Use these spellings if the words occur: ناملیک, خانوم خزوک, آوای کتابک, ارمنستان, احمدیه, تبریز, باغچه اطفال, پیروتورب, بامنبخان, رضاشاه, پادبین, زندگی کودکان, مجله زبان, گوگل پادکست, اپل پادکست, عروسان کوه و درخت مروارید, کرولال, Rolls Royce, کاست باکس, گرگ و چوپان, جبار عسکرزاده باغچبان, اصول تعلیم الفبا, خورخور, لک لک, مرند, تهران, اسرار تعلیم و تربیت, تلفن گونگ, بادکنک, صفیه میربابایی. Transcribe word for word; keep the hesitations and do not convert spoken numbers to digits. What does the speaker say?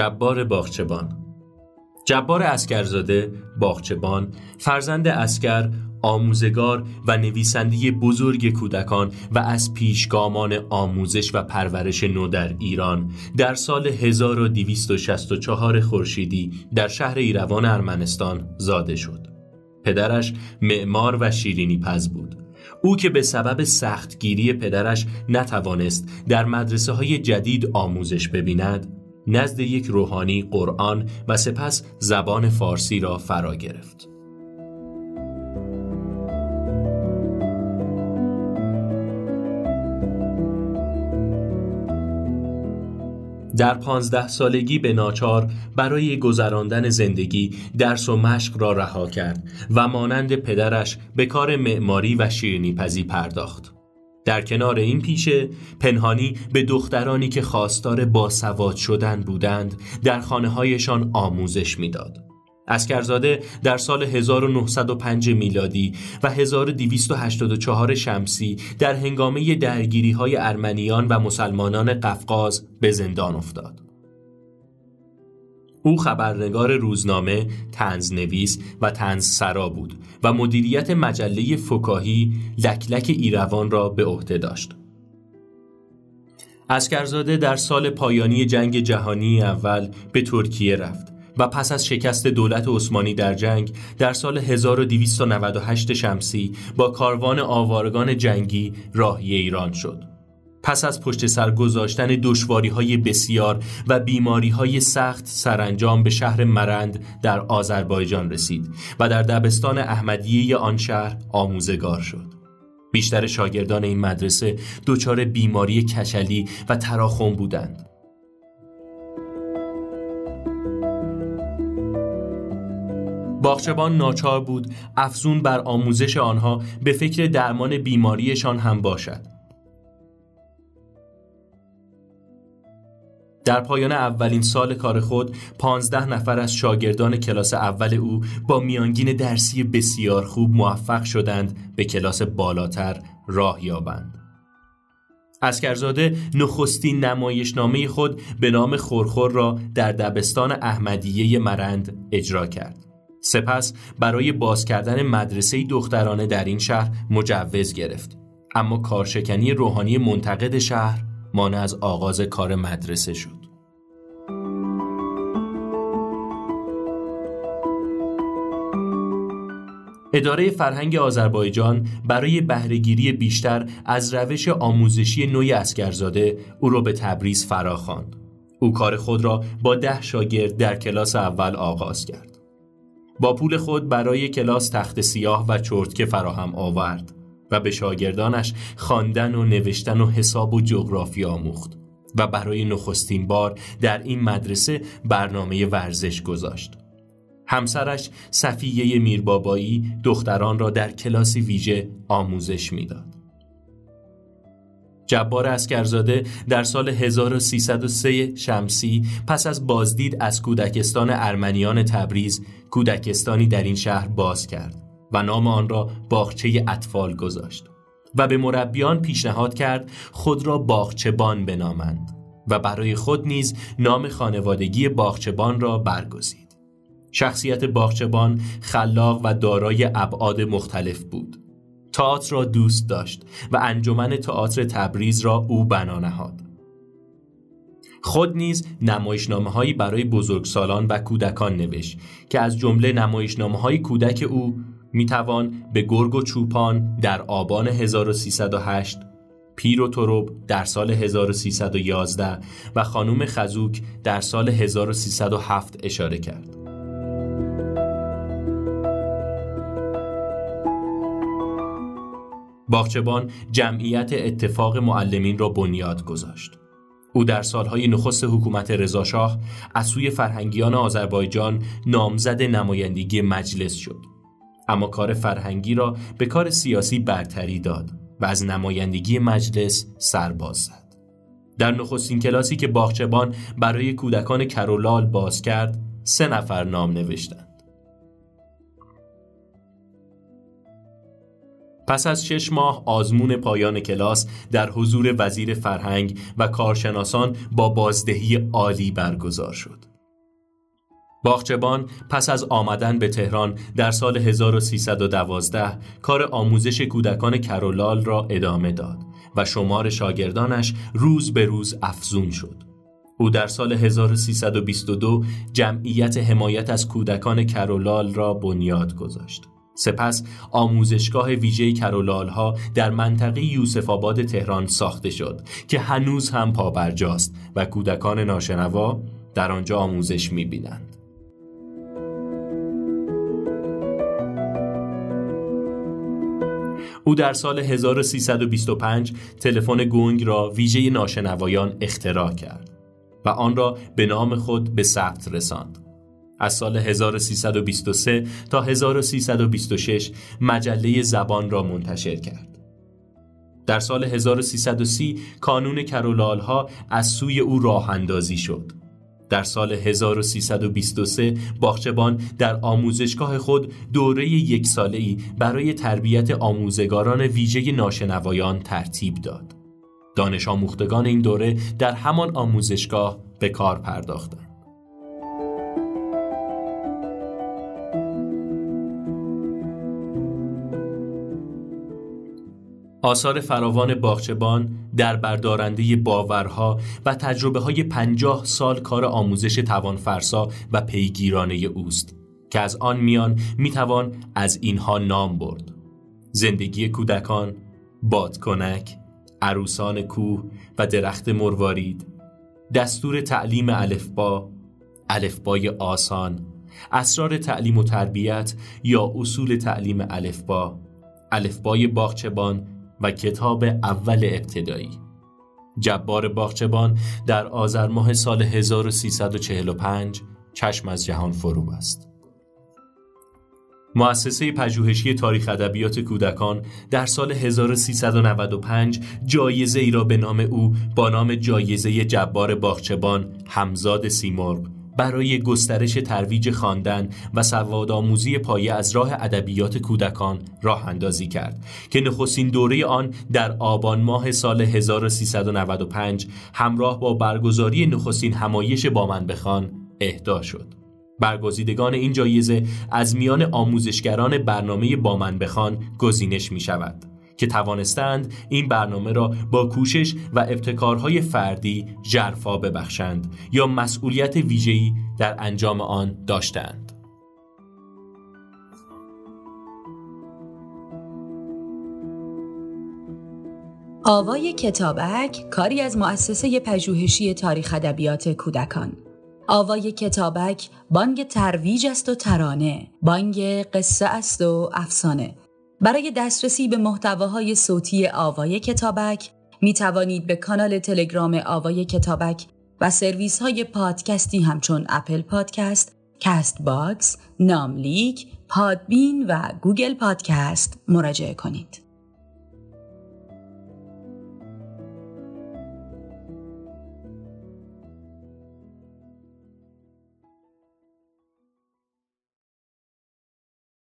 جبار باغچبان. جبار عسکرزاده باغچبان، فرزند اسکر، آموزگار و نویسنده بزرگ کودکان و از پیشگامان آموزش و پرورش نو در ایران، در سال هزار و دویست و شصت و چهار خورشیدی در شهر ایروان ارمنستان زاده شد. پدرش معمار و شیرینی پز بود. او که به سبب سختگیری پدرش نتوانست در مدرسه های جدید آموزش ببیند، نزد یک روحانی قرآن و سپس زبان فارسی را فرا گرفت. در پانزده سالگی به ناچار برای گذراندن زندگی درس و مشق را رها کرد و مانند پدرش به کار معماری و شیرینی‌پزی پرداخت. در کنار این پیشه، پنهانی به دخترانی که خواستار باسواد شدن بودند، در خانه‌هایشان آموزش می‌داد. عسکرزاده در سال هزار و نهصد و پنج میلادی و هزار و دویست و هشتاد و چهار شمسی در هنگامه درگیری‌های ارمنیان و مسلمانان قفقاز به زندان افتاد. او خبرنگار روزنامه، طنزنویس و طنزسرا بود و مدیریت مجله فکاهی لک لک ایروان را به عهده داشت. عسکرزاده در سال پایانی جنگ جهانی اول به ترکیه رفت و پس از شکست دولت عثمانی در جنگ در سال هزار و دویست و نود و هشت شمسی با کاروان آوارگان جنگی راهی ایران شد. پس از پشت سر گذاشتن دشواری‌های بسیار و بیماری‌های سخت، سرانجام به شهر مرند در آذربایجان رسید و در دبستان احمدیه آن شهر آموزگار شد. بیشتر شاگردان این مدرسه دچار بیماری کشلی و تراخوم بودند. باغچبان ناچار بود افزون بر آموزش آنها به فکر درمان بیماریشان هم باشد. در پایان اولین سال کار خود، پانزده نفر از شاگردان کلاس اول او با میانگین درسی بسیار خوب موفق شدند به کلاس بالاتر راه یابند. عسکرزاده نخستین نمایشنامه خود به نام خورخور را در دبستان احمدیه مرند اجرا کرد. سپس برای باز کردن مدرسه دخترانه در این شهر مجوز گرفت، اما کارشکنی روحانی منتقد شهر مانع از آغاز کار مدرسه شد. اداره فرهنگ آذربایجان برای بهره‌گیری بیشتر از روش آموزشی نوع عسکرزاده او را به تبریز فراخواند. او کار خود را با ده شاگرد در کلاس اول آغاز کرد. با پول خود برای کلاس تخت سیاه و چرتکه فراهم آورد و به شاگردانش خواندن و نوشتن و حساب و جغرافیا آموخت و برای نخستین بار در این مدرسه برنامه ورزش گذاشت. همسرش صفیه میربابایی دختران را در کلاسی ویژه آموزش میداد. جبار عسکرزاده در سال هزار و سیصد و سه شمسی پس از بازدید از کودکستان ارمنیان تبریز، کودکستانی در این شهر باز کرد و نام آن را باغچه اطفال گذاشت و به مربیان پیشنهاد کرد خود را باغچبان بنامند و برای خود نیز نام خانوادگی باغچبان را برگزید. شخصیت باغچبان خلاق و دارای ابعاد مختلف بود. تئاتر را دوست داشت و انجمن تئاتر تبریز را او بنا نهاد. خود نیز نمایشنامه‌هایی برای بزرگسالان و کودکان نوشت که از جمله نمایشنامه‌های کودک او میتوان به گرگ و چوپان در آبان هزار و سیصد و هشت، پیروتورب در سال هزار و سیصد و یازده و خانوم خزوک در سال هزار و سیصد و هفت اشاره کرد. باغچبان جمعیت اتفاق معلمین را بنیاد گذاشت. او در سالهای نخست حکومت رضاشاه از سوی فرهنگیان آذربایجان نامزد نمایندگی مجلس شد، اما کار فرهنگی را به کار سیاسی برتری داد و از نمایندگی مجلس سرباز زد. در نخستین کلاسی که باغچبان برای کودکان کرولال باز کرد، سه نفر نام نوشتند. پس از شش ماه آزمون پایان کلاس در حضور وزیر فرهنگ و کارشناسان با بازدهی عالی برگزار شد. باغچبان پس از آمدن به تهران در سال هزار و سیصد و دوازده کار آموزش کودکان کرولال را ادامه داد و شمار شاگردانش روز به روز افزون شد. او در سال هزار و سیصد و بیست و دو جمعیت حمایت از کودکان کرولال را بنیاد گذاشت. سپس آموزشگاه ویژه کرولال‌ها در منطقه یوسف آباد تهران ساخته شد که هنوز هم پابرجاست و کودکان ناشنوا در آنجا آموزش می‌بینند. او در سال هزار و سیصد و بیست و پنج تلفن گونگ را ویژه ناشنوایان اختراع کرد و آن را به نام خود به ثبت رساند. از سال هزار و سیصد و بیست و سه تا هزار و سیصد و بیست و شش مجله زبان را منتشر کرد. در سال هزار و سیصد و سی کانون کرولال‌ها از سوی او راه اندازی شد. در سال هزار و سیصد و بیست و سه باغچبان در آموزشگاه خود دوره یک ساله‌ای برای تربیت آموزگاران ویژه ناشنوایان ترتیب داد. دانش آموختگان این دوره در همان آموزشگاه به کار پرداختند. آثار فراوان باغچبان در بردارنده باورها و تجربه های پنجاه سال کار آموزش توانفرسا و پیگیرانه اوست که از آن میان میتوان از اینها نام برد: زندگی کودکان، بادکنک، عروسان کوه و درخت مروارید، دستور تعلیم الفبا، الفبای آسان، اسرار تعلیم و تربیت یا اصول تعلیم الفبا، الفبای باغچبان و کتاب اول ابتدایی. جبار باغچبان در آذر ماه سال هزار و سیصد و چهل و پنج چشم از جهان فرو بست. مؤسسه پژوهشی تاریخ ادبیات کودکان در سال هزار و سیصد و نود و پنج جایزه ای را به نام او با نام جایزه جبار باغچبان همزاد سیمرغ برای گسترش ترویج خواندن و سوادآموزی پایه از راه ادبیات کودکان راه اندازی کرد که نخستین دوره آن در آبان ماه سال هزار و سیصد و نود و پنج همراه با برگزاری نخستین همایش بامنبخان اهدا شد. برگزیدگان این جایزه از میان آموزشگران برنامه بامنبخان گزینش می شود که توانستند این برنامه را با کوشش و ابتکارهای فردی ژرفا ببخشند یا مسئولیت ویژه‌ای در انجام آن داشتند. آوای کتابک کاری از مؤسسه پژوهشی تاریخ ادبیات کودکان. آوای کتابک بانگ ترویج است و ترانه، بانگ قصه است و افسانه. برای دسترسی به محتواهای صوتی آوای کتابک می توانید به کانال تلگرام آوای کتابک و سرویس های پادکستی همچون اپل پادکست، کاست باکس، ناملیک، پادبین و گوگل پادکست مراجعه کنید.